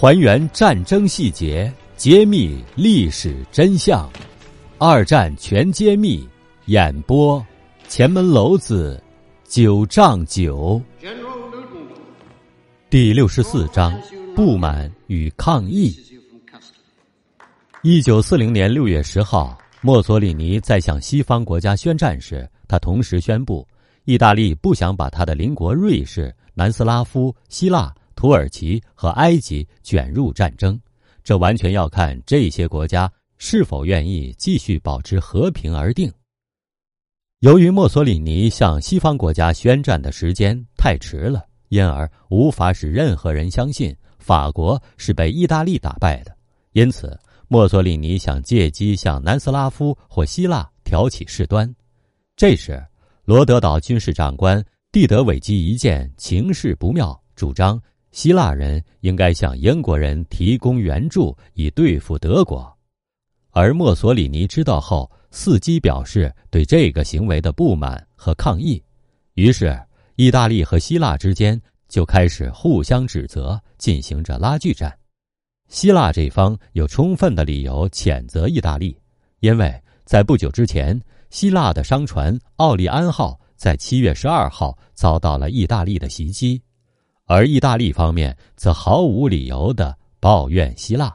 还原战争细节，揭秘历史真相，二战全揭秘。演播：前门楼子九丈九。第64章：不满与抗议。1940年6月10号，墨索里尼在向西方国家宣战时，他同时宣布，意大利不想把他的邻国瑞士、南斯拉夫、希腊、土耳其和埃及卷入战争，这完全要看这些国家是否愿意继续保持和平而定。由于墨索里尼向西方国家宣战的时间太迟了，因而无法使任何人相信法国是被意大利打败的，因此墨索里尼想借机向南斯拉夫或希腊挑起事端。这时，罗德岛军事长官蒂德韦基一见情势不妙，主张希腊人应该向英国人提供援助以对付德国，而墨索里尼知道后伺机表示对这个行为的不满和抗议，于是意大利和希腊之间就开始互相指责，进行着拉锯战。希腊这方有充分的理由谴责意大利，因为在不久之前，希腊的商船奥利安号在7月12号遭到了意大利的袭击，而意大利方面则毫无理由地抱怨希腊。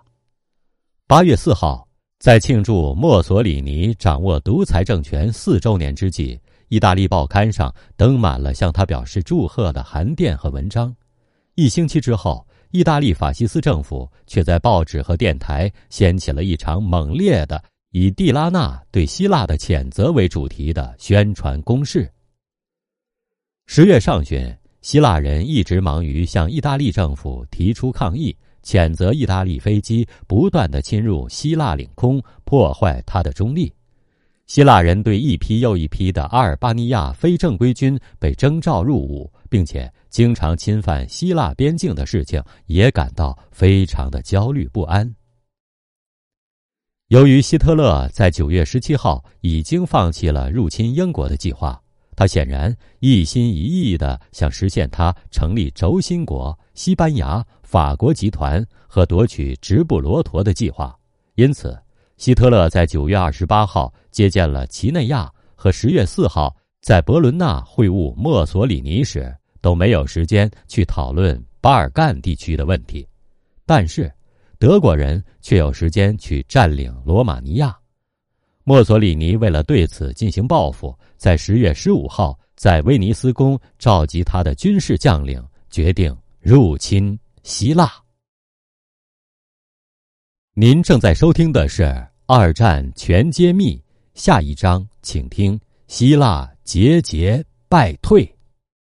8月4号，在庆祝墨索里尼掌握独裁政权4周年之际，意大利报刊上登满了向他表示祝贺的函电和文章。一星期之后，意大利法西斯政府却在报纸和电台掀起了一场猛烈的以蒂拉纳对希腊的谴责为主题的宣传攻势。10月上旬，希腊人一直忙于向意大利政府提出抗议，谴责意大利飞机不断地侵入希腊领空，破坏它的中立。希腊人对一批又一批的阿尔巴尼亚非正规军被征召入伍，并且经常侵犯希腊边境的事情也感到非常的焦虑不安。由于希特勒在9月17号已经放弃了入侵英国的计划，他显然一心一意地想实现他成立轴心国、西班牙、法国集团和夺取直布罗陀的计划，因此希特勒在9月28号接见了齐内亚和10月4号在伯伦纳会晤墨索里尼时都没有时间去讨论巴尔干地区的问题，但是德国人却有时间去占领罗马尼亚。墨索里尼为了对此进行报复，在10月15号在威尼斯宫召集他的军事将领，决定入侵希腊。您正在收听的是《二战全揭秘》，下一章请听希腊节节败退。